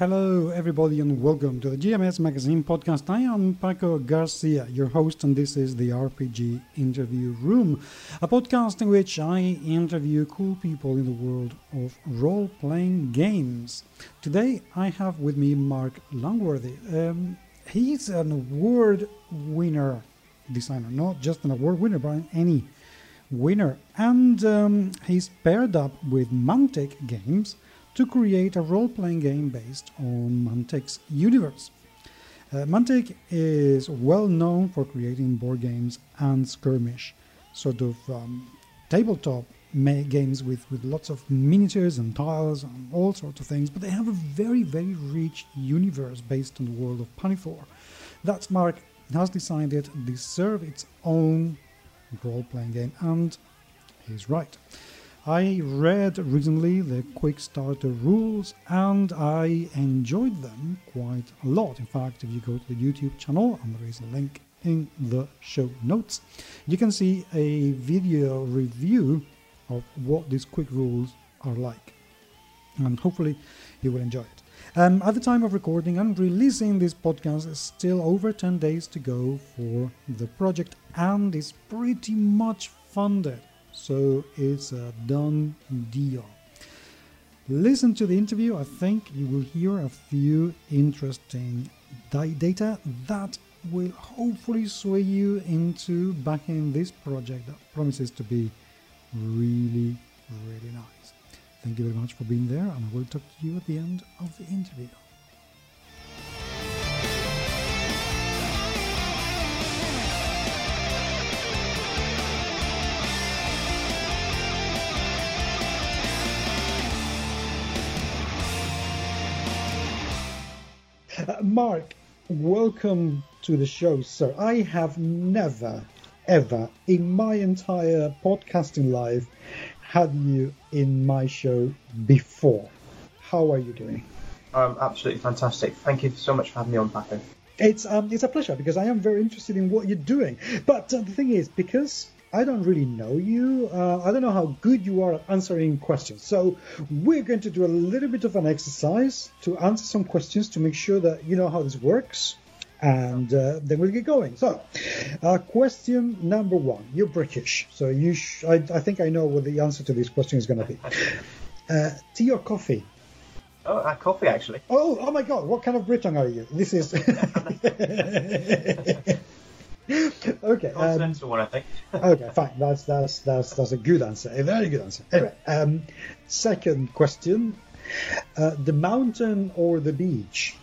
Hello everybody and welcome to the G*M*S Magazine podcast. I am Paco Garcia, your host, and this is the RPG Interview Room, a podcast in which I interview cool people in the world of role-playing games. Today I have with me Marc Langworthy. He's an award winner designer, not just an award winner, but an Ennie winner. And he's paired up with Mantic Games to create a role-playing game based on Mantic's universe. Mantic is well known for creating board games and skirmish, sort of tabletop games with lots of miniatures and tiles and all sorts of things, but they have a very, very rich universe based on the world of Pannithor. That's Marc has decided deserve its own role-playing game, and he's right. I read recently the Kickstarter rules and I enjoyed them quite a lot. In fact, if you go to the YouTube channel, and there is a link in the show notes, you can see a video review of what these quick rules are like. And hopefully you will enjoy it. At the time of recording and releasing this podcast, it's still over 10 days to go for the project and is pretty much funded. So it's a done deal. Listen to the interview. I think you will hear a few interesting data that will hopefully sway you into backing this project that promises to be really, really nice. Thank you very much for being there, and I will talk to you at the end of the interview. Marc, welcome to the show, sir. I have never, ever in my entire podcasting life had you in my show before. How are you doing? I'm absolutely fantastic. Thank you so much for having me on, Paco. It's a pleasure, because I am very interested in what you're doing. But the thing is, because I don't really know you. I don't know how good you are at answering questions. So we're going to do a little bit of an exercise to answer some questions to make sure that you know how this works. And then we'll get going. So question number one, you're British. So I think I know what the answer to this question is going to be. Tea or coffee? Oh, coffee, actually. Oh my God. What kind of Briton are you? This is... Okay. Continental one, I think. Okay, fine. That's a good answer. A very good answer. Anyway, second question: the mountain or the beach?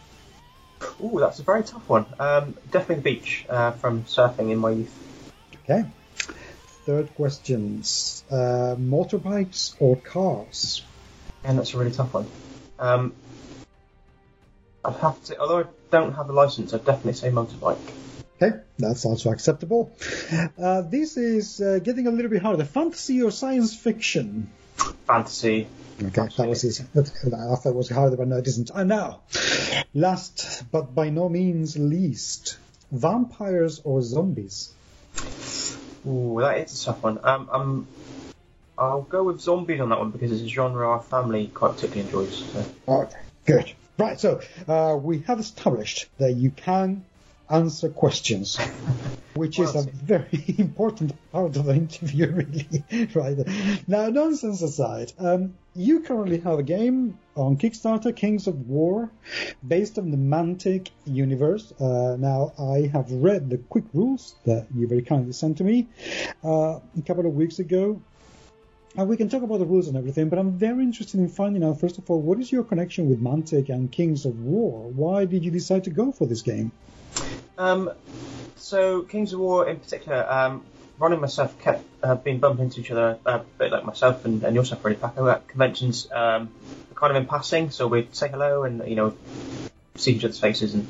Oh, that's a very tough one. Definitely the beach. From surfing in my youth. Okay. Third question: motorbikes or cars? And that's a really tough one. I'd have to, although I don't have a license, I'd definitely say motorbike. Okay, that's also acceptable. This is getting a little bit harder. Fantasy or science fiction? Fantasy. Okay, absolutely. That was easy. I thought it was harder, but no, it isn't. And now, last but by no means least, vampires or zombies? Ooh, that is a tough one. I'll go with zombies on that one because it's a genre our family quite particularly enjoys. So. Okay, good. Right, so we have established that you can answer questions, which is a very important part of the interview, really. Right. Now, nonsense aside, you currently have a game on Kickstarter, Kings of War, based on the Mantic universe. Now, I have read the quick rules that you very kindly sent to me a couple of weeks ago. And we can talk about the rules and everything, but I'm very interested in finding out, first of all, what is your connection with Mantic and Kings of War? Why did you decide to go for this game? So Kings of War in particular, Ron and myself kept being bumped into each other, a bit like myself and yourself really, Paco, at conventions, kind of in passing, so we'd say hello and, you know, see each other's faces, and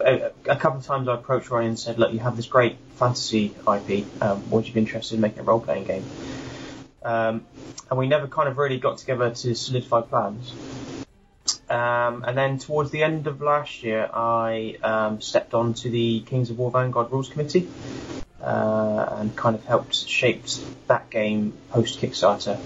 a couple of times I approached Ron and said, look, you have this great fantasy IP, would you be interested in making a role-playing game? And we never kind of really got together to solidify plans. And then towards the end of last year, I stepped on to the Kings of War Vanguard Rules Committee and kind of helped shape that game post-Kickstarter.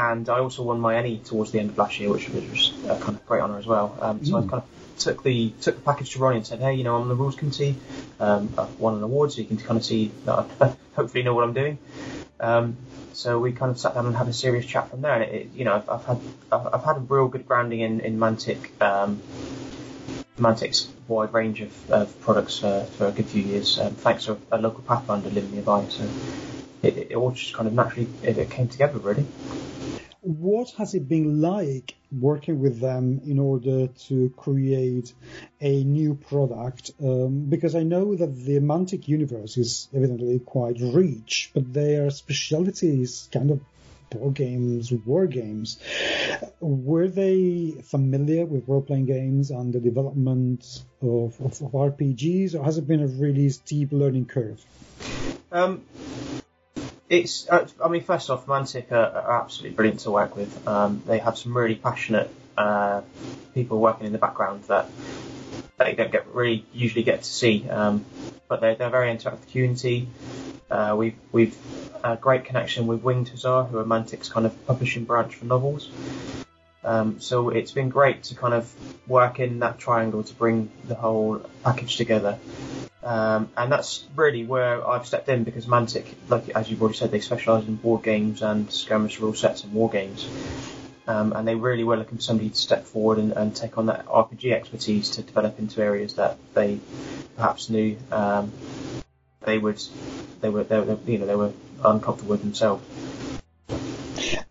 And I also won my Ennie towards the end of last year, which was a kind of great honour as well. So I kind of took the package to Ronnie and said, hey, you know, I'm on the rules committee. I've won an award, so you can kind of see that I hopefully know what I'm doing. So we kind of sat down and had a serious chat from there. And it, you know, I've had a real good grounding in Mantic. Mantic's wide range of products for a good few years, thanks to a local Pathfinder living nearby. So it all just kind of naturally it came together, really. What has it been like working with them in order to create a new product? Because I know that the Mantic universe is evidently quite rich, but their speciality is kind of board games, war games. Were they familiar with role-playing games and the development of RPGs, or has it been a really steep learning curve? It's. I mean, first off, Mantic are absolutely brilliant to work with. They have some really passionate people working in the background that they don't usually get to see, but they're very interactive community. We've a great connection with Winged Hussar, who are Mantic's kind of publishing branch for novels. So it's been great to kind of work in that triangle to bring the whole package together. And that's really where I've stepped in, because Mantic, like as you've already said, they specialise in board games and skirmish rule sets and war games. And they really were looking for somebody to step forward and take on that RPG expertise to develop into areas that they perhaps knew they were uncomfortable with themselves.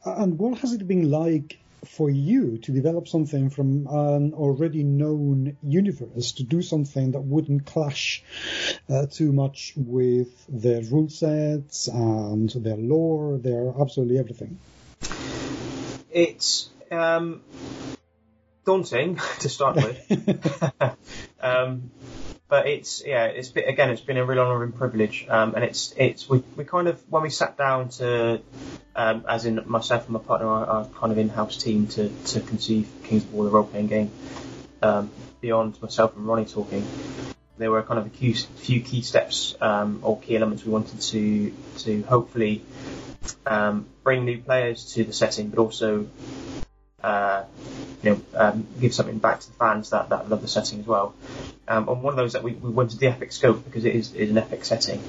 And what has it been like for you to develop something from an already known universe, to do something that wouldn't clash too much with their rule sets and their lore, their absolutely everything? It's daunting to start with. But it's been a real honour and privilege, and we kind of, when we sat down to, as in myself and my partner, our kind of in-house team to conceive Kings of War, the role-playing game, beyond myself and Ronnie talking, there were kind of a few key steps or key elements we wanted to hopefully bring new players to the setting, but also give something back to the fans that love the setting as well. And one of those that we wanted the epic scope, because it is an epic setting.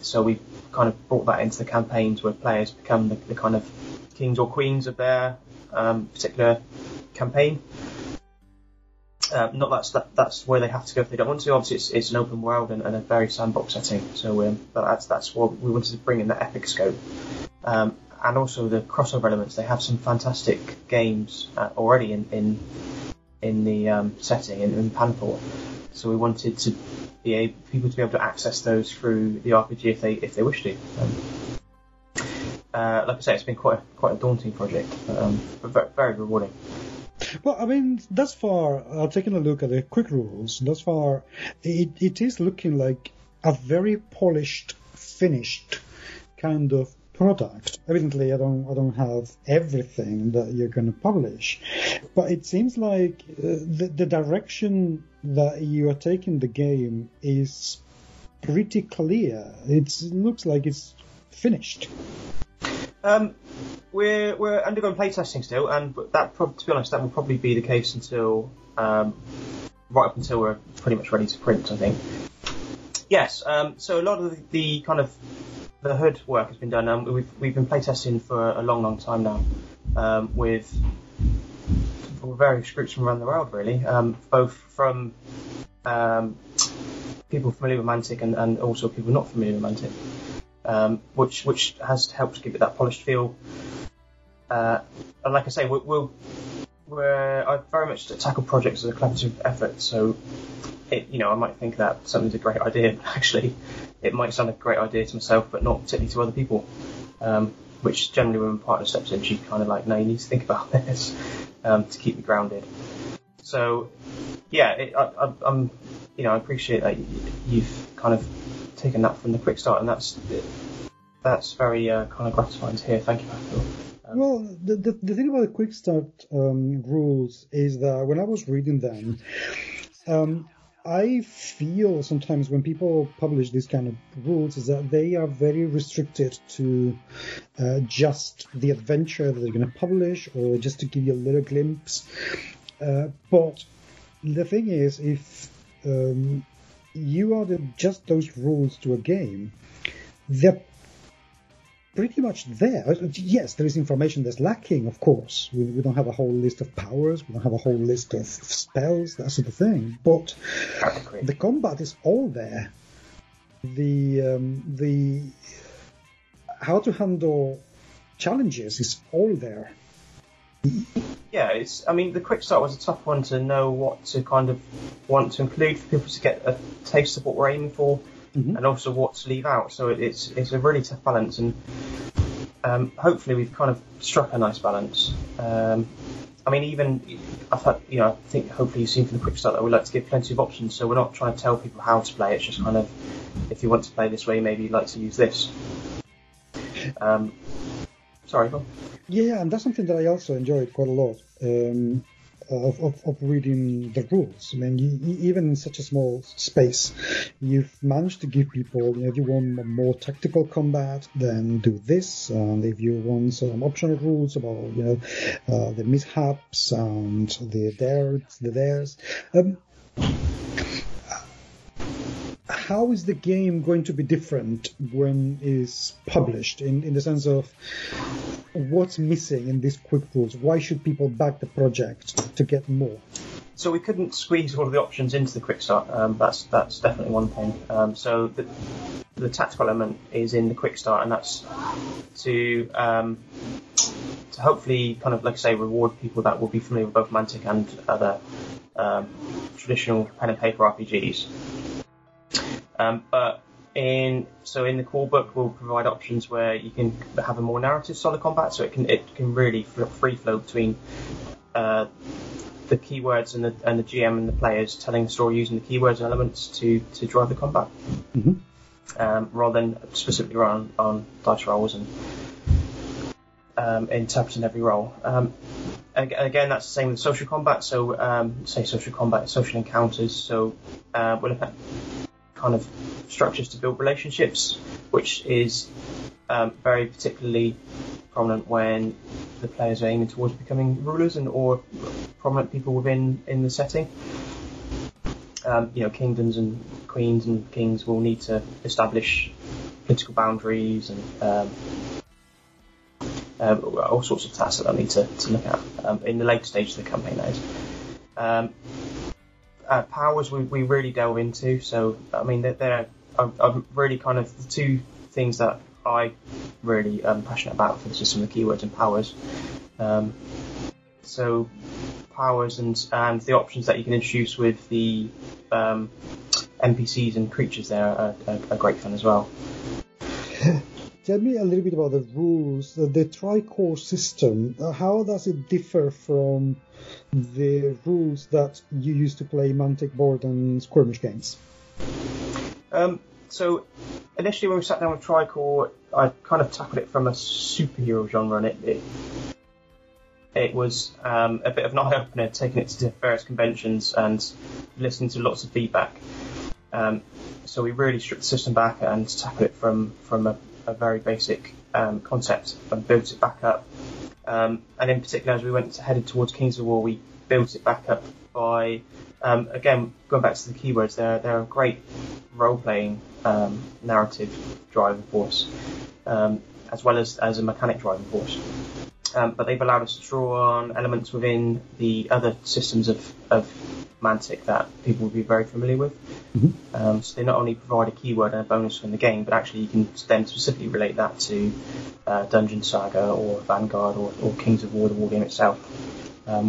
So we kind of brought that into the campaigns, where players become the kind of kings or queens of their particular campaign. Not that's where they have to go if they don't want to. Obviously, it's an open world and a very sandbox setting. So that's what we wanted to bring in, the epic scope. And also the crossover elements. They have some fantastic games already in the setting in Pannithor, so we wanted to people to be able to access those through the RPG if they wish to. Like I say, it's been quite a daunting project, but very, very rewarding. Well, I mean, thus far, taking a look at the quick rules, thus far, it is looking like a very polished, finished kind of product. Evidently, I don't have everything that you're going to publish, but it seems like the direction that you are taking the game is pretty clear. It looks like it's finished. We're undergoing playtesting still, and to be honest, that will probably be the case until right up until we're pretty much ready to print, I think. Yes. So a lot of the kind of the hood work has been done, and we've been playtesting for a long time now, with various groups from around the world, really, both from people familiar with Mantic and also people not familiar with Mantic, which has helped give it that polished feel. And like I say, I very much tackle projects as a collaborative effort, so I might think that something's a great idea, but actually it might sound like a great idea to myself, but not particularly to other people, which generally when my partner steps in, she's kind of like, no, you need to think about this, to keep me grounded. So, yeah, I appreciate that you've kind of taken that from the quick start, and that's very kind of gratifying to hear. Thank you, Matthew. Well, the thing about the quick start rules is that when I was reading them, I feel sometimes when people publish these kind of rules is that they are very restricted to just the adventure that they're going to publish, or just to give you a little glimpse. But the thing is, if you added just those rules to a game, they're pretty much there. Yes, there is information that's lacking, of course. We don't have a whole list of powers, we don't have a whole list of spells, that sort of thing. But the combat is all there. The how to handle challenges is all there. Yeah, I mean, the quick start was a tough one to know what to kind of want to include for people to get a taste of what we're aiming for. Mm-hmm. And also what to leave out. So it's a really tough balance, and hopefully we've kind of struck a nice balance. I mean, even I've had, you know, I think hopefully you've seen from the quick start that we like to give plenty of options. So we're not trying to tell people how to play. It's just kind of, if you want to play this way, maybe you'd like to use this. Sorry, Bob. Yeah, and that's something that I also enjoyed quite a lot. Of reading the rules. I mean, even in such a small space, you've managed to give people, you know, if you want more tactical combat, then do this. And if you want some optional rules about, you know, the mishaps and the dares. How is the game going to be different when it's published? In the sense of what's missing in these quick rules? Why should people back the project to get more? So we couldn't squeeze all of the options into the quick start. That's definitely one thing. So the tactical element is in the quick start, and that's to hopefully kind of, like I say, reward people that will be familiar with both Mantic and other traditional pen and paper RPGs. But in the core book, we'll provide options where you can have a more narrative style of combat, so it can really free flow between the keywords and the GM and the players telling the story using the keywords and elements to drive the combat, mm-hmm. Rather than specifically on dice rolls and interpreting every roll. Again, that's the same with social combat. So say social combat, social encounters. So we'll have kind of structures to build relationships, which is very particularly prominent when the players are aiming towards becoming rulers and or prominent people in the setting. You know, kingdoms and queens and kings will need to establish political boundaries and all sorts of tasks that they'll need to look at in the later stages of the campaign, that is. Powers we really delve into, so I mean they're really kind of the two things that I really am passionate about for the system, the keywords and powers. So powers and the options that you can introduce with the NPCs and creatures there are great fun as well. Tell me a little bit about the rules, the TriCore system. How does it differ from the rules that you used to play Mantic board and skirmish games? So initially when we sat down with TriCore, I kind of tackled it from a superhero genre, and it was a bit of an eye-opener, taking it to various conventions and listening to lots of feedback. So we really stripped the system back and tackled it from a very basic concept and built it back up. And in particular, as we headed towards Kings of War, we built it back up by, again, going back to the keywords, they're a great role-playing narrative driving force, as well as a mechanic driving force. But they've allowed us to draw on elements within the other systems of Mantic that people will be very familiar with. Mm-hmm. So they not only provide a keyword and a bonus from the game, but actually you can then specifically relate that to Dungeon Saga or Vanguard or Kings of War, the war game itself,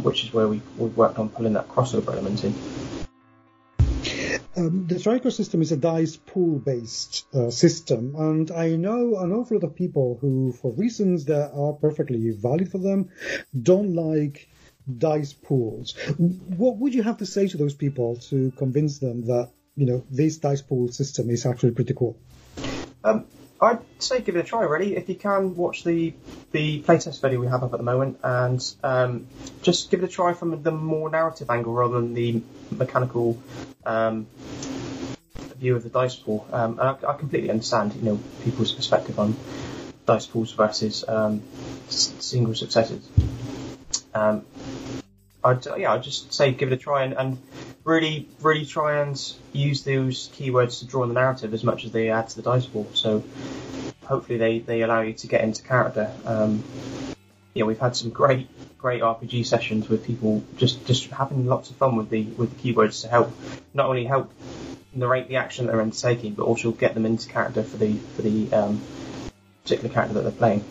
which is where we've worked on pulling that crossover element in. The TriCore system is a dice pool-based system, and I know an awful lot of people who, for reasons that are perfectly valid for them, don't like dice pools. What would you have to say to those people to convince them that, you know, this dice pool system is actually pretty cool? I'd say give it a try, really. If you can, watch the playtest video we have up at the moment, and just give it a try from the more narrative angle rather than the mechanical view of the dice pool. And I completely understand, you know, people's perspective on dice pools versus single successes. I'd just say give it a try and really try and use those keywords to draw the narrative as much as they add to the dice pool. So hopefully they allow you to get into character. Yeah, we've had some great RPG sessions with people just having lots of fun with the keywords to help not only help narrate the action that they're undertaking, but also get them into character for the particular character that they're playing.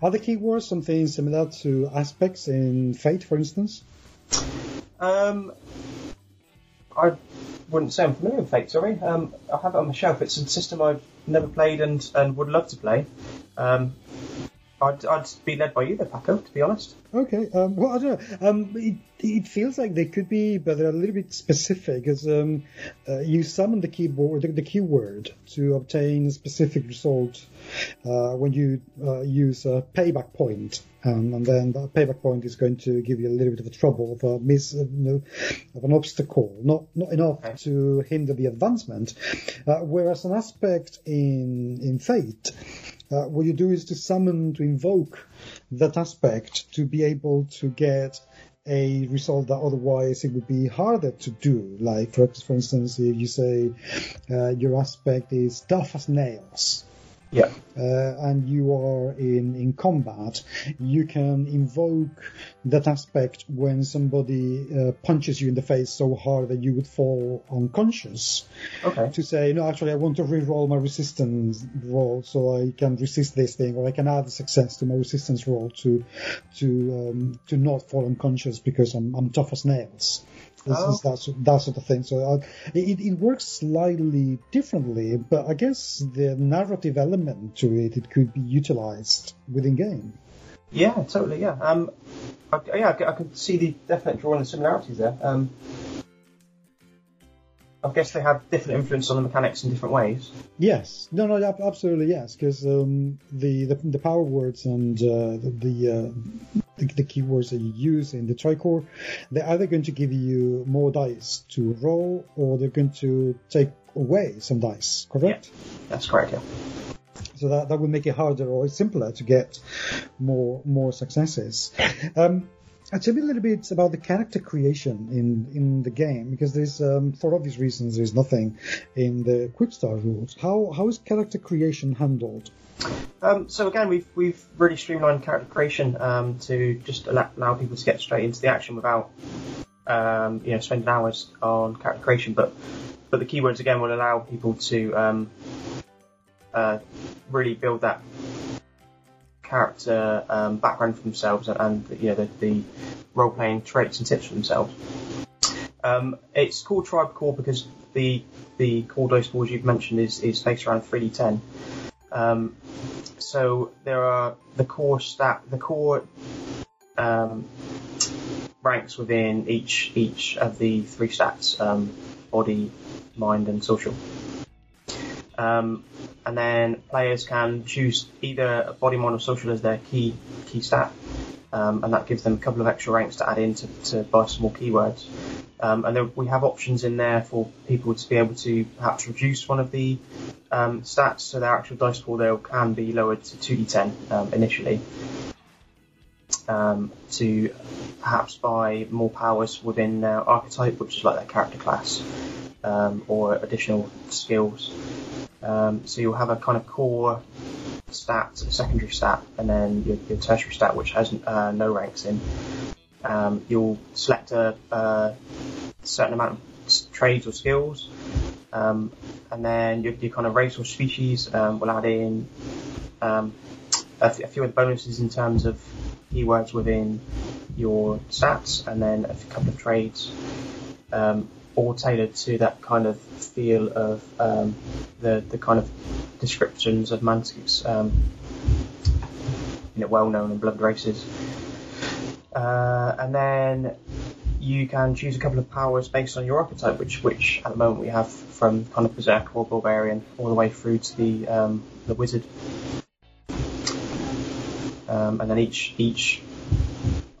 Are the keywords something similar to aspects in Fate, for instance? I wouldn't say I'm familiar with Fate, sorry. I have it on my shelf. It's a system I've never played and would love to play. I'd be led by you there, Paco, to be honest. Okay. Well, I don't know. It feels like they could be, but they're a little bit specific, because you summon the keyword to obtain a specific result when you use a payback point, and then that payback point is going to give you a little bit of a trouble, of an obstacle, not enough to hinder the advancement. Whereas an aspect in Fate, what you do is to summon, to invoke that aspect to be able to get a result that otherwise it would be harder to do. Like, for instance, if you say your aspect is tough as nails, and you are in combat, you can invoke that aspect when somebody punches you in the face so hard that you would fall unconscious. Okay. To say, no, actually, I want to re-roll my resistance roll so I can resist this thing, or I can add success to my resistance roll to not fall unconscious because I'm tough as nails. That sort of thing. So it works slightly differently, but I guess the narrative element to it could be utilized within game. Yeah, totally. Yeah. I can see the definite drawing of similarities there. I guess they have different influence on the mechanics in different ways. Yes, no, absolutely yes, because the power words and the keywords that you use in the TriCore, they're either going to give you more dice to roll, or they're going to take away some dice, correct? Yeah, that's correct, yeah. So that would make it harder or simpler to get more successes. Tell me a little bit about the character creation in the game, because there's, for obvious reasons, there's nothing in the Quickstart rules. How is character creation handled? So again, we've really streamlined character creation to just allow people to get straight into the action without spending hours on character creation. But the keywords again will allow people to really build that character background for themselves and the role-playing traits and tips for themselves. It's called TriCore because the core dice board you've mentioned is based around 3d10. So there are the core ranks within each of the three stats: body, mind, and social. And then players can choose either body, mind, or social as their key stat, and that gives them a couple of extra ranks to add in to buy some more keywords. And then we have options in there for people to be able to perhaps reduce one of the stats, so their actual dice pool there can be lowered to 2d10 initially, to perhaps buy more powers within their archetype, which is like their character class, or additional skills. So you'll have a kind of core stat, secondary stat, and then your tertiary stat, which has no ranks in. You'll select a certain amount of trades or skills, and then your kind of race or species will add in a few of the bonuses in terms of keywords within your stats, and then a couple of trades. All tailored to that kind of feel of the kind of descriptions of Mantic's well-known and beloved races, and then you can choose a couple of powers based on your archetype, which at the moment we have from kind of Berserker or Barbarian all the way through to the Wizard. And then each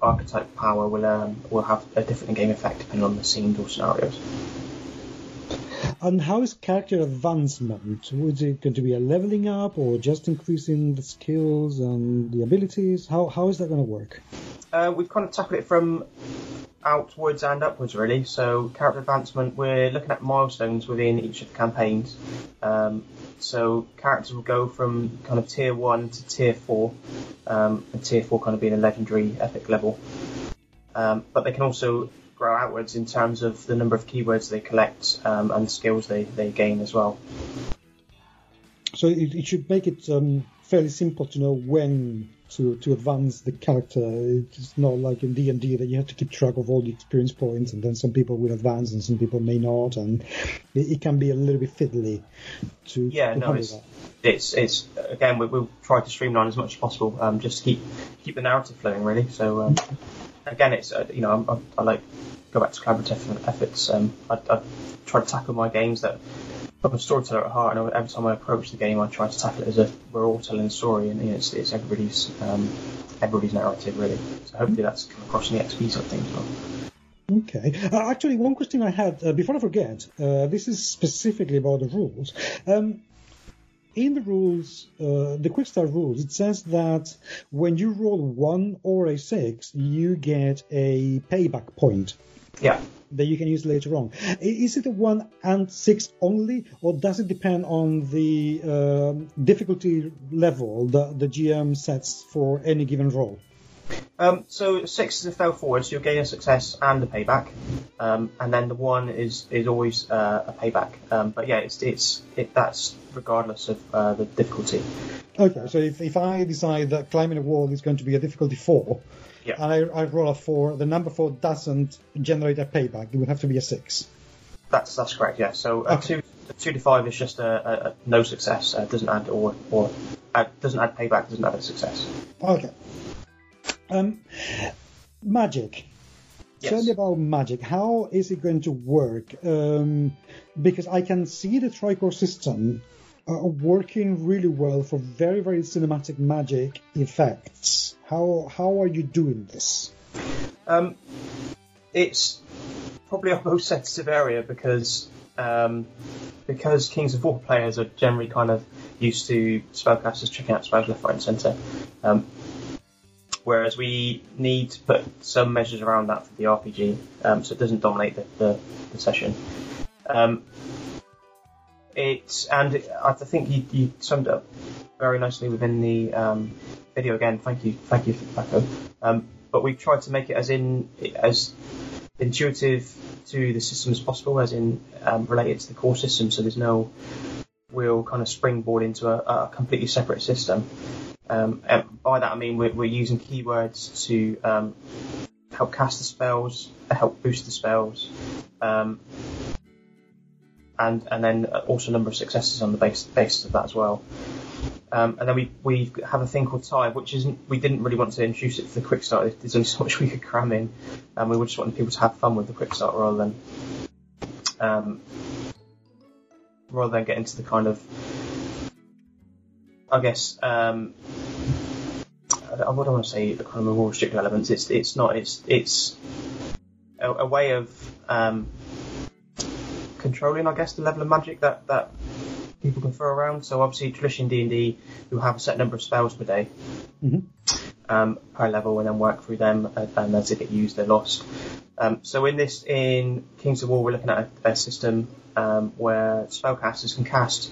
archetype power will have a different in-game effect depending on the scene or scenarios. And how is character advancement? Is it going to be a leveling up or just increasing the skills and the abilities? How is that going to work? We've kind of tackled it from outwards and upwards, really. So character advancement, we're looking at milestones within each of the campaigns. So characters will go from kind of tier 1 to tier 4, and tier 4 kind of being a legendary epic level. But they can also grow outwards in terms of the number of keywords they collect and skills they gain as well. So it should make it fairly simple to know when to advance the character. It's not like in D&D that you have to keep track of all the experience points, and then some people will advance and some people may not, and it can be a little bit fiddly to it's again, we'll try to streamline as much as possible, just to keep the narrative flowing, really. So again, it's I like go back to collaborative efforts. I try to tackle my games that I'm a storyteller at heart, and every time I approach the game, I try to tackle it as if we're all telling a story, and it's everybody's narrative, really. So hopefully that's come across in the XP side of things as well. Okay. Actually, one question I had, before I forget, this is specifically about the rules. In the rules, the Quickstart rules, it says that when you roll 1 or a 6, you get a payback point. Yeah. That you can use later on. Is it a 1 and 6 only, or does it depend on the difficulty level that the GM sets for any given roll? So 6 is a fail forward, so you'll gain a success and a payback, and then the 1 is always a payback. But yeah, that's regardless of the difficulty. Okay, so if I decide that climbing a wall is going to be a difficulty 4. Yeah. And I roll a 4. The number 4 doesn't generate a payback. It would have to be a 6. That's correct. Yeah. So okay. Two to 5 is just a no success. Doesn't add or doesn't add payback. Doesn't add a success. Okay. Magic. Yes. Tell me about magic. How is it going to work? Because I can see the TriCore system working really well for very, very cinematic magic effects. How are you doing this? It's probably our most sensitive area because Kings of War players are generally kind of used to spellcasters checking out spells left, right, and centre. Whereas we need to put some measures around that for the RPG, so it doesn't dominate the session. I think you summed it up very nicely within the video again. Thank you, Paco. But we've tried to make it as intuitive to the system as possible, as in related to the core system. So there's no real kind of springboard into a completely separate system. And by that I mean we're using keywords to help cast the spells, help boost the spells. And then also a number of successes on the basis of that as well. And then we have a thing called Tithe, which we didn't really want to introduce it for the quick start. There's only so much we could cram in, and we just wanted people to have fun with the quick start rather than get into the kind of, I guess, what do I want to say, the kind of more restrictive elements. It's a way of controlling, I guess, the level of magic that people can throw around. So obviously traditional D&D, you have a set number of spells per day, per level, and then work through them, and as they get used, they're lost. So in Kings of War, we're looking at a system where spellcasters can cast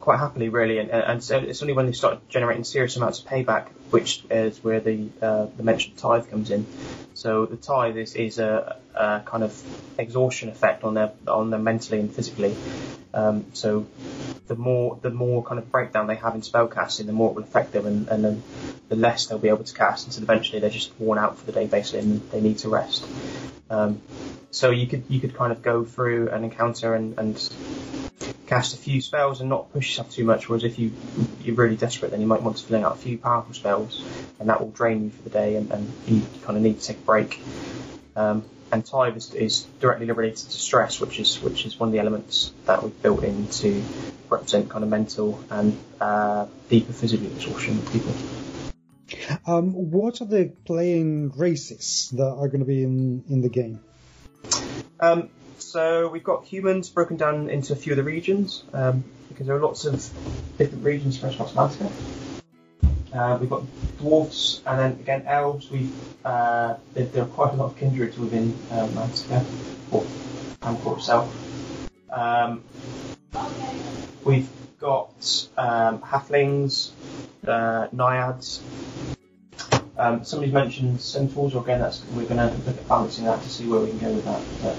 quite happily, really, and so it's only when they start generating serious amounts of payback, which is where the mentioned tithe comes in. So the tithe is a kind of exhaustion effect on their mentally and physically. So the more kind of breakdown they have in spellcasting, the more it will affect them, and then the less they'll be able to cast until eventually they're just worn out for the day, basically, and they need to rest. So you could kind of go through an encounter and cast a few spells and not push yourself too much, whereas if you're really desperate, then you might want to fling out a few powerful spells, and that will drain you for the day, and you kind of need to take a break. And time is directly related to stress, which is one of the elements that we've built in to represent kind of mental and deeper physical exhaustion of people. What are the playing races that are going to be in the game? So we've got humans broken down into a few of the regions, because there are lots of different regions for across Mantic. We've got dwarves, and then again elves. There are quite a lot of kindreds within Mantica, or Pannithor itself. We've got halflings, naiads. Somebody's mentioned centaurs, or again, we're going to look at balancing that to see where we can go with that. But,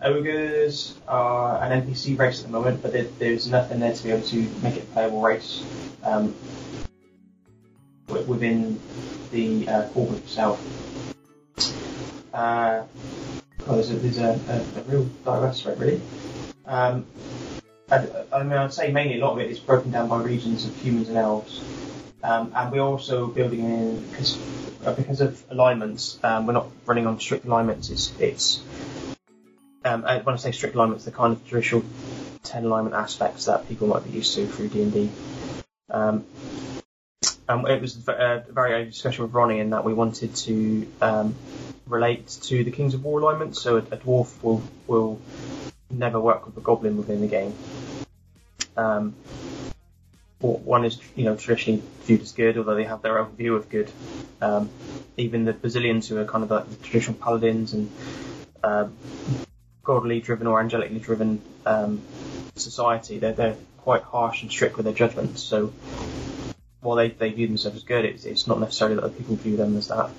ogres are an NPC race at the moment, but there's nothing there to be able to make it a playable race within the core group itself. There's a real diverse threat, really. I'd say mainly a lot of it is broken down by regions of humans and elves. And we're also building in, because of alignments, we're not running on strict alignments. When I say strict alignments, the kind of traditional 10 alignment aspects that people might be used to through D&D. And it was a very early discussion with Ronnie in that we wanted to relate to the Kings of War alignment, so a dwarf will never work with a goblin within the game. One is, traditionally viewed as good, although they have their own view of good. Even the Basilians, who are kind of like the traditional paladins and godly driven or angelically driven society, they're quite harsh and strict with their judgments, so while they view themselves as good, it's not necessarily that other people view them as that.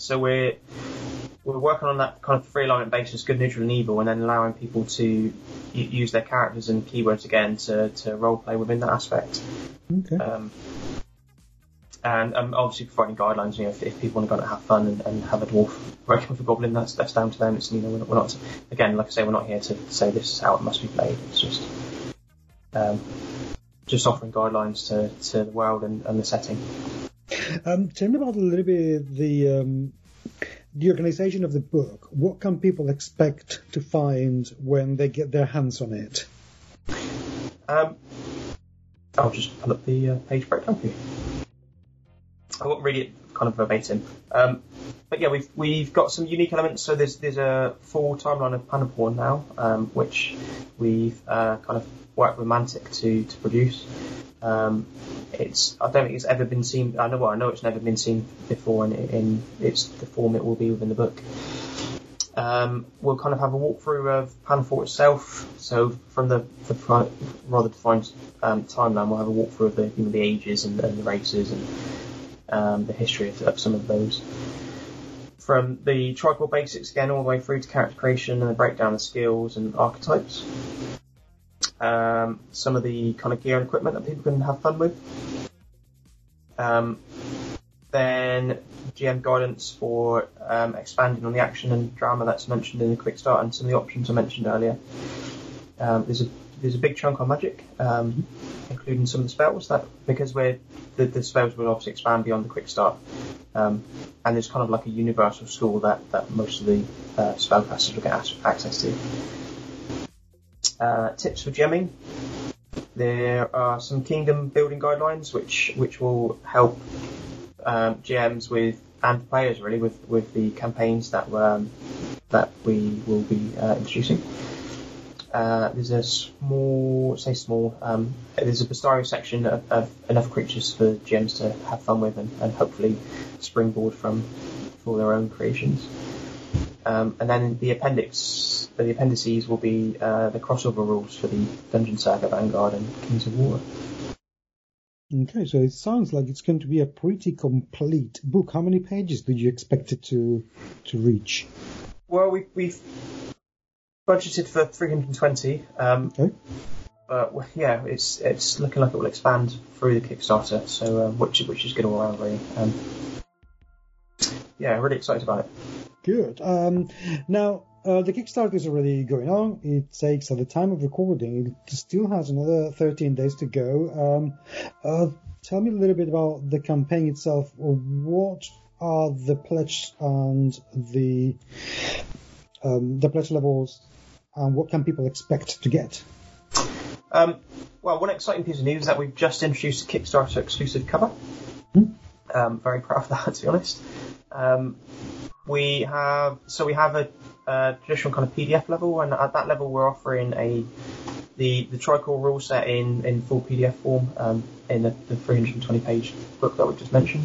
So we're working on that kind of free alignment basis, good, neutral and evil, and then allowing people to use their characters and keywords again to role play within that aspect. Okay. And obviously providing guidelines, if people want to go and have fun and have a dwarf working with a goblin, that's down to them. It's, we're not again, like I say, we're not here to say this is how it must be played. It's just offering guidelines to the world and the setting. Tell me about a little bit the organization of the book. What can people expect to find when they get their hands on it? I'll just pull up the page breakdown for you. I won't read it kind of verbatim, but yeah, we've got some unique elements. So there's a full timeline of Pannithor now, which we've kind of worked with Mantic to produce. I don't think it's ever been seen. I know it's never been seen before, and it's the form it will be within the book. We'll kind of have a walkthrough of Pannithor itself. So from the rather defined timeline, we'll have a walkthrough of the ages and the races and the history of some of those. From the TriCore basics again, all the way through to character creation and the breakdown of skills and archetypes. Some of the kind of gear and equipment that people can have fun with. Then GM guidance for expanding on the action and drama that's mentioned in the Kickstarter, and some of the options I mentioned earlier. There's a big chunk on magic, including some of the spells, that because the spells will obviously expand beyond the Kickstarter, and there's kind of like a universal school that most of the spellcasters will get access to. Tips for gemming. There are some kingdom building guidelines which will help GMs with, and players really, with the campaigns that we will be introducing. There's a there's a bestiary section of enough creatures for GMs to have fun with and hopefully springboard for their own creations. And then the appendices will be the crossover rules for the Dungeon Saga, Vanguard and Kings of War. Okay, so it sounds like it's going to be a pretty complete book. How many pages did you expect it to reach? Well, we've budgeted for 320. Okay. But yeah, it's looking like it will expand through the Kickstarter, so which is good all around, really. Yeah, really excited about it. Good. Now, The Kickstarter is already going on. It takes, at the time of recording, it still has another 13 days to go. Tell me a little bit about the campaign itself. What are the pledge and the pledge levels, and what can people expect to get? Well, one exciting piece of news is that we've just introduced a Kickstarter exclusive cover. Very proud of that, to be honest. We have a traditional kind of PDF level, and at that level we're offering the TriCore rule set in full PDF form, in the 320-page book that we just mentioned,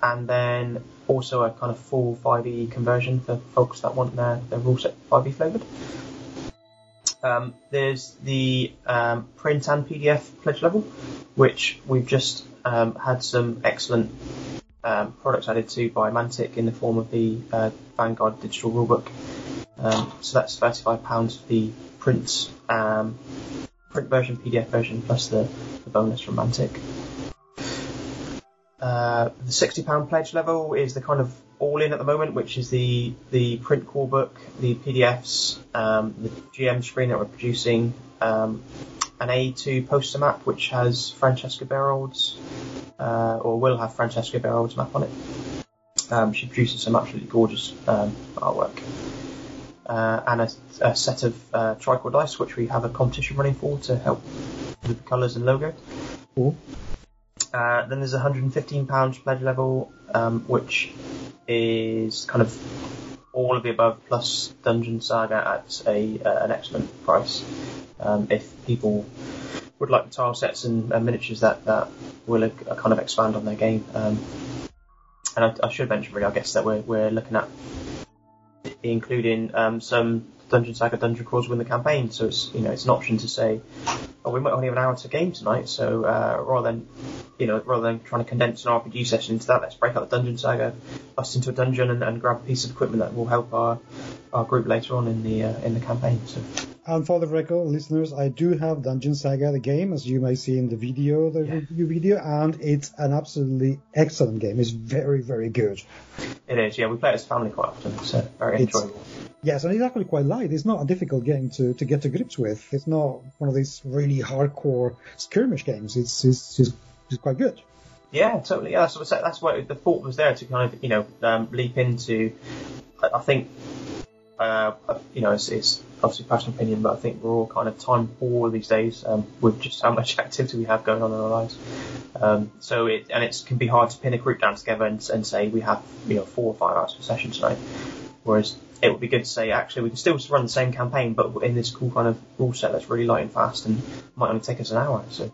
and then also a kind of full 5e conversion for folks that want their rule set 5e flavoured. There's the print and PDF pledge level, which we've just had some excellent products added to by Mantic in the form of the Vanguard digital rulebook. So that's £35 for the print version, PDF version, plus the bonus from Mantic. The £60 pledge level is the kind of all-in at the moment, which is the print core book, the PDFs, the GM screen that we're producing, an A2 poster map, which has Francesca Berolds, or will have Francesca Berolds' map on it. She produces some absolutely gorgeous artwork. And a set of TriCore dice, which we have a competition running for to help with the colours and logo. Cool. Then there's a £115 pledge level, which is kind of all of the above plus Dungeon Saga at an excellent price. If people would like the tile sets and miniatures that will kind of expand on their game. And I should mention, really, I guess, that we're looking at including some Dungeon Saga dungeon crawls win the campaign. So it's, it's an option to say, oh, we might only have an hour to game tonight, so rather than trying to condense an RPG session into that, let's break out the Dungeon Saga, bust into a dungeon and grab a piece of equipment that will help our group later on in the campaign. So. And for the record, listeners, I do have Dungeon Saga, the game, as you may see in the video, review video, and it's an absolutely excellent game. It's very, very good. It is, yeah. We play it as family quite often, so very enjoyable. Yes, and it's actually quite light. It's not a difficult game to get to grips with. It's not one of these really hardcore skirmish games. It's quite good. Yeah, totally. Yeah, so that's why the thought was there to kind of, leap into, I think... it's obviously personal opinion, but I think we're all kind of time poor these days, with just how much activity we have going on in our lives. So it can be hard to pin a group down together and say we have 4 or 5 hours per session tonight. Whereas it would be good to say actually we can still run the same campaign, but in this cool kind of rule set that's really light and fast and might only take us an hour. So.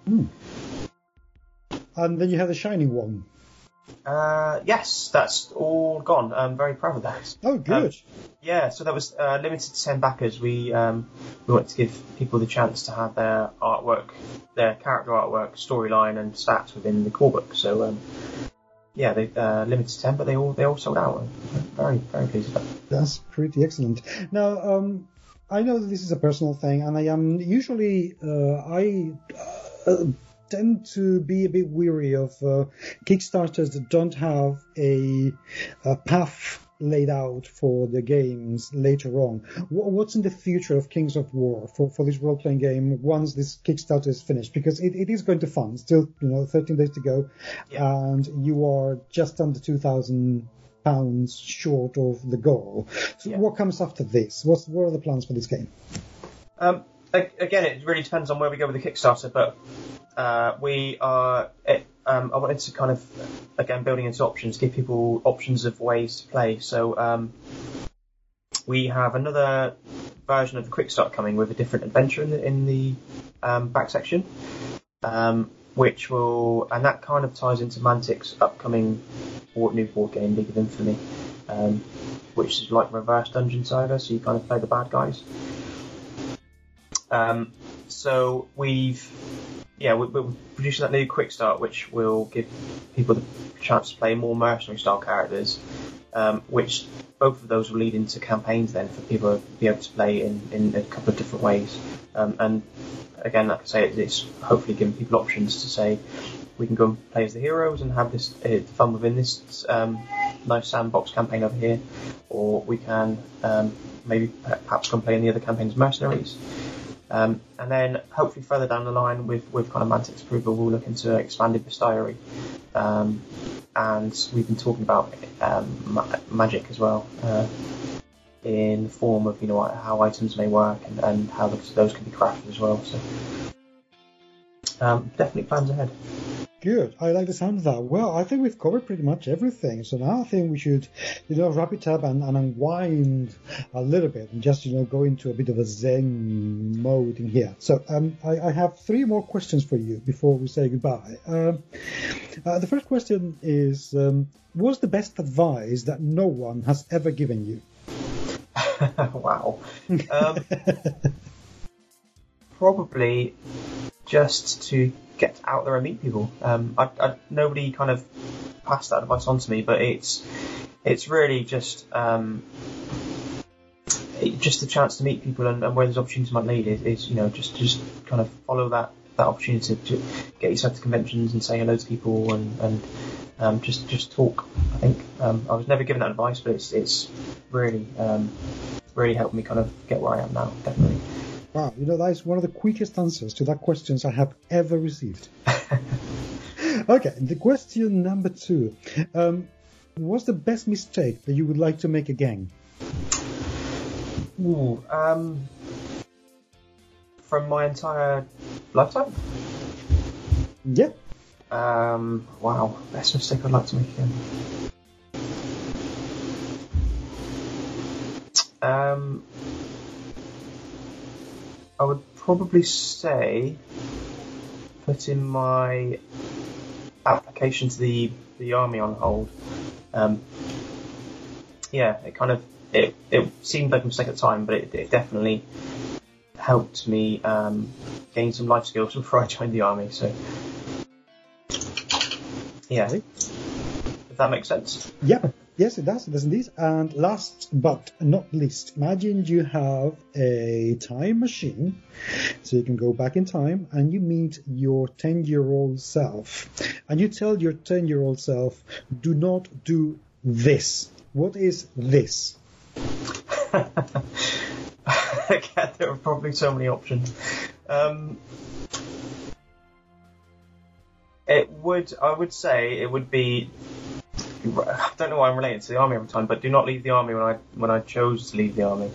And then you have the shiny one. Yes, that's all gone. I'm very proud of that. Oh, good. So that was limited to 10 backers. We want to give people the chance to have their artwork, their character artwork, storyline, and stats within the core book. So, they limited to 10, but they all sold out. I'm very, very pleased with that. That's pretty excellent. Now, I know that this is a personal thing, and I am usually tend to be a bit weary of Kickstarters that don't have a path laid out for the games later on. What's in the future of Kings of War for this role-playing game once this Kickstarter is finished? Because it is going to fund. Still, 13 days to go, and you are just under £2,000 short of the goal. So what comes after this? What are the plans for this game? Again, it really depends on where we go with the Kickstarter, but... I wanted to kind of, again, building into options, give people options of ways to play. So we have another version of the Quick Start coming with a different adventure in the back section, and that kind of ties into Mantic's upcoming new board game, League of Infamy, which is like reverse Dungeon Saga, so you kind of play the bad guys. So we've... Yeah, we're producing that new Quick Start, which will give people the chance to play more mercenary-style characters, which both of those will lead into campaigns then for people to be able to play in a couple of different ways. And again, like I say, it's hopefully giving people options to say we can go and play as the heroes and have this fun within this nice sandbox campaign over here, or we can maybe perhaps complain the other campaign's mercenaries. And then hopefully further down the line, with kind of Mantic's approval, we'll look into expanded bestiary. And we've been talking about magic as well, in the form of, you know, how items may work and how those can be crafted as well. So definitely plans ahead. Good. I like the sound of that. Well, I think we've covered pretty much everything. So now I think we should, you know, wrap it up and unwind a little bit and just, you know, go into a bit of a zen mode in here. So I have three more questions for you before we say goodbye. The first question is, what's the best advice that no one has ever given you? Wow. Probably just to get out there and meet people. Nobody kind of passed that advice on to me, but it's really just the chance to meet people and where those opportunities might lead is you know, just kind of follow that opportunity to get yourself to conventions and say hello to people and just talk. I think I was never given that advice, but it's really really helped me kind of get where I am now, definitely. Wow, you know, that is one of the quickest answers to that questions I have ever received. Okay, the question number 2. What's the best mistake that you would like to make again? Ooh, from my entire lifetime? Yeah. Wow, best mistake I'd like to make again. I would probably say putting my application to the army on hold. Yeah, it kind of it seemed like a mistake at the time, but it definitely helped me gain some life skills before I joined the army. So yeah, if that makes sense. Yeah. Yes, it does. It does indeed. And last but not least, imagine you have a time machine, so you can go back in time and you meet your 10-year-old self, and you tell your 10-year-old self, "Do not do this." What is this? There are probably so many options. I would say it would be. I don't know why I'm related to the army every time, but do not leave the army when I chose to leave the army.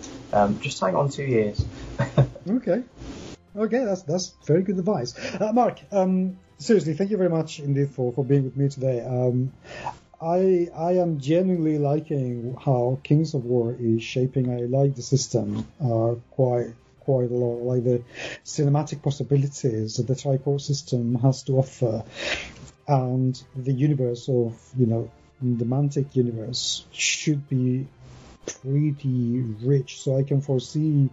Just hang on 2 years. Okay, that's very good advice, Marc. Seriously, thank you very much indeed for being with me today. I am genuinely liking how Kings of War is shaping. I like the system quite a lot, like the cinematic possibilities that the TriCore system has to offer, and the universe of, you know, the Mantic universe should be pretty rich, so I can foresee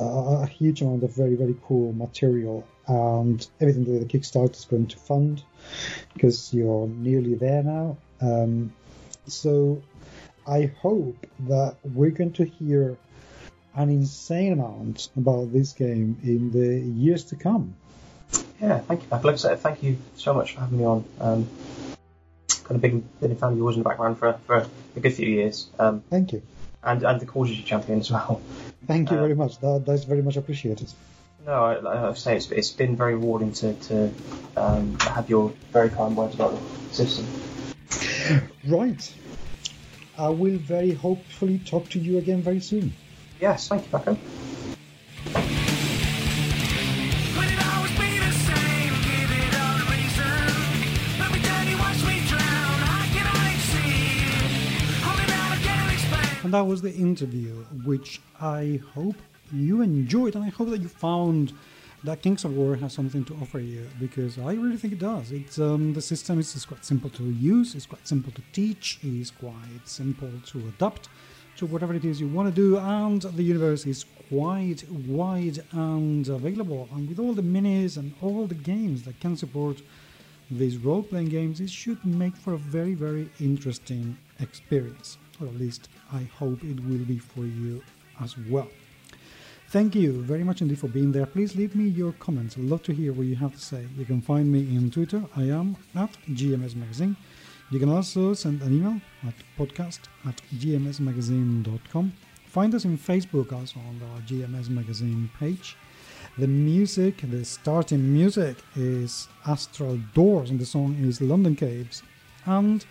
a huge amount of very, very cool material, and everything that the Kickstarter is going to fund, because you're nearly there now. So I hope that we're going to hear an insane amount about this game in the years to come. Yeah, thank you, Mac. Like I said, thank you so much for having me on. Kind of been a fan of yours in the background for a good few years. Thank you. And the causes you champion as well. Thank you very much. That's very much appreciated. No, I say it's been very rewarding to have your very kind words about the system. Right. I will very hopefully talk to you again very soon. Yes, thank you, Paco. And that was the interview, which I hope you enjoyed, and I hope that you found that Kings of War has something to offer you, because I really think it does. It's the system is quite simple to use, it's quite simple to teach, it's quite simple to adapt to whatever it is you want to do, and the universe is quite wide and available, and with all the minis and all the games that can support these role-playing games, it should make for a very, very interesting experience. Or at least I hope it will be for you as well. Thank you very much indeed for being there. Please leave me your comments. I'd love to hear what you have to say. You can find me on Twitter. I am at G*M*S Magazine. You can also send an email at podcast@gmsmagazine.com. Find us on Facebook, also on our G*M*S Magazine page. The music, the starting music, is Astral Doors, and the song is London Caves. And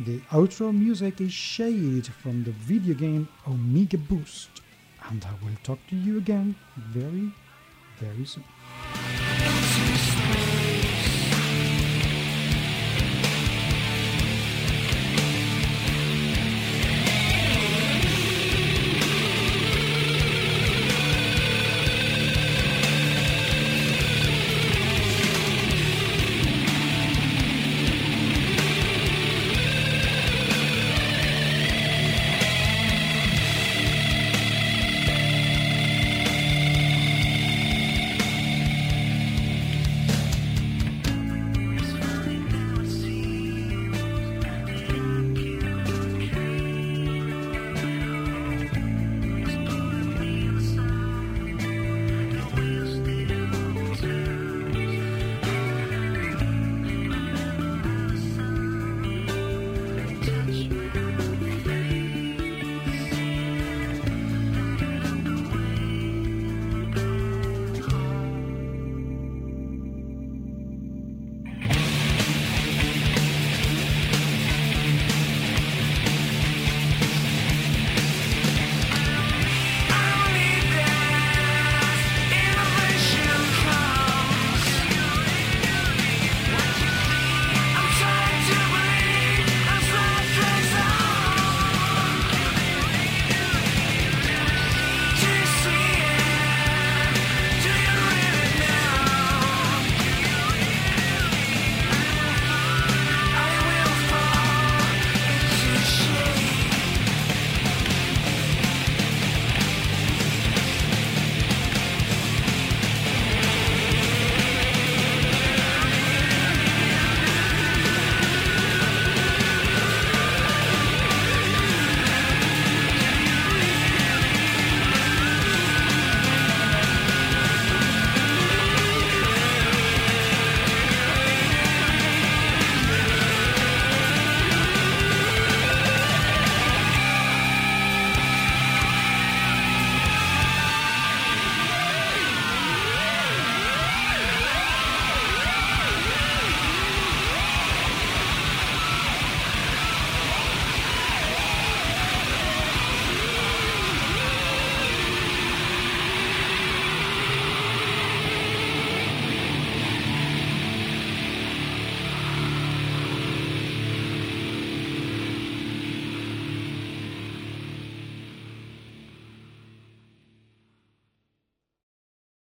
the outro music is Shade from the video game Omega Boost. And I will talk to you again very, very soon.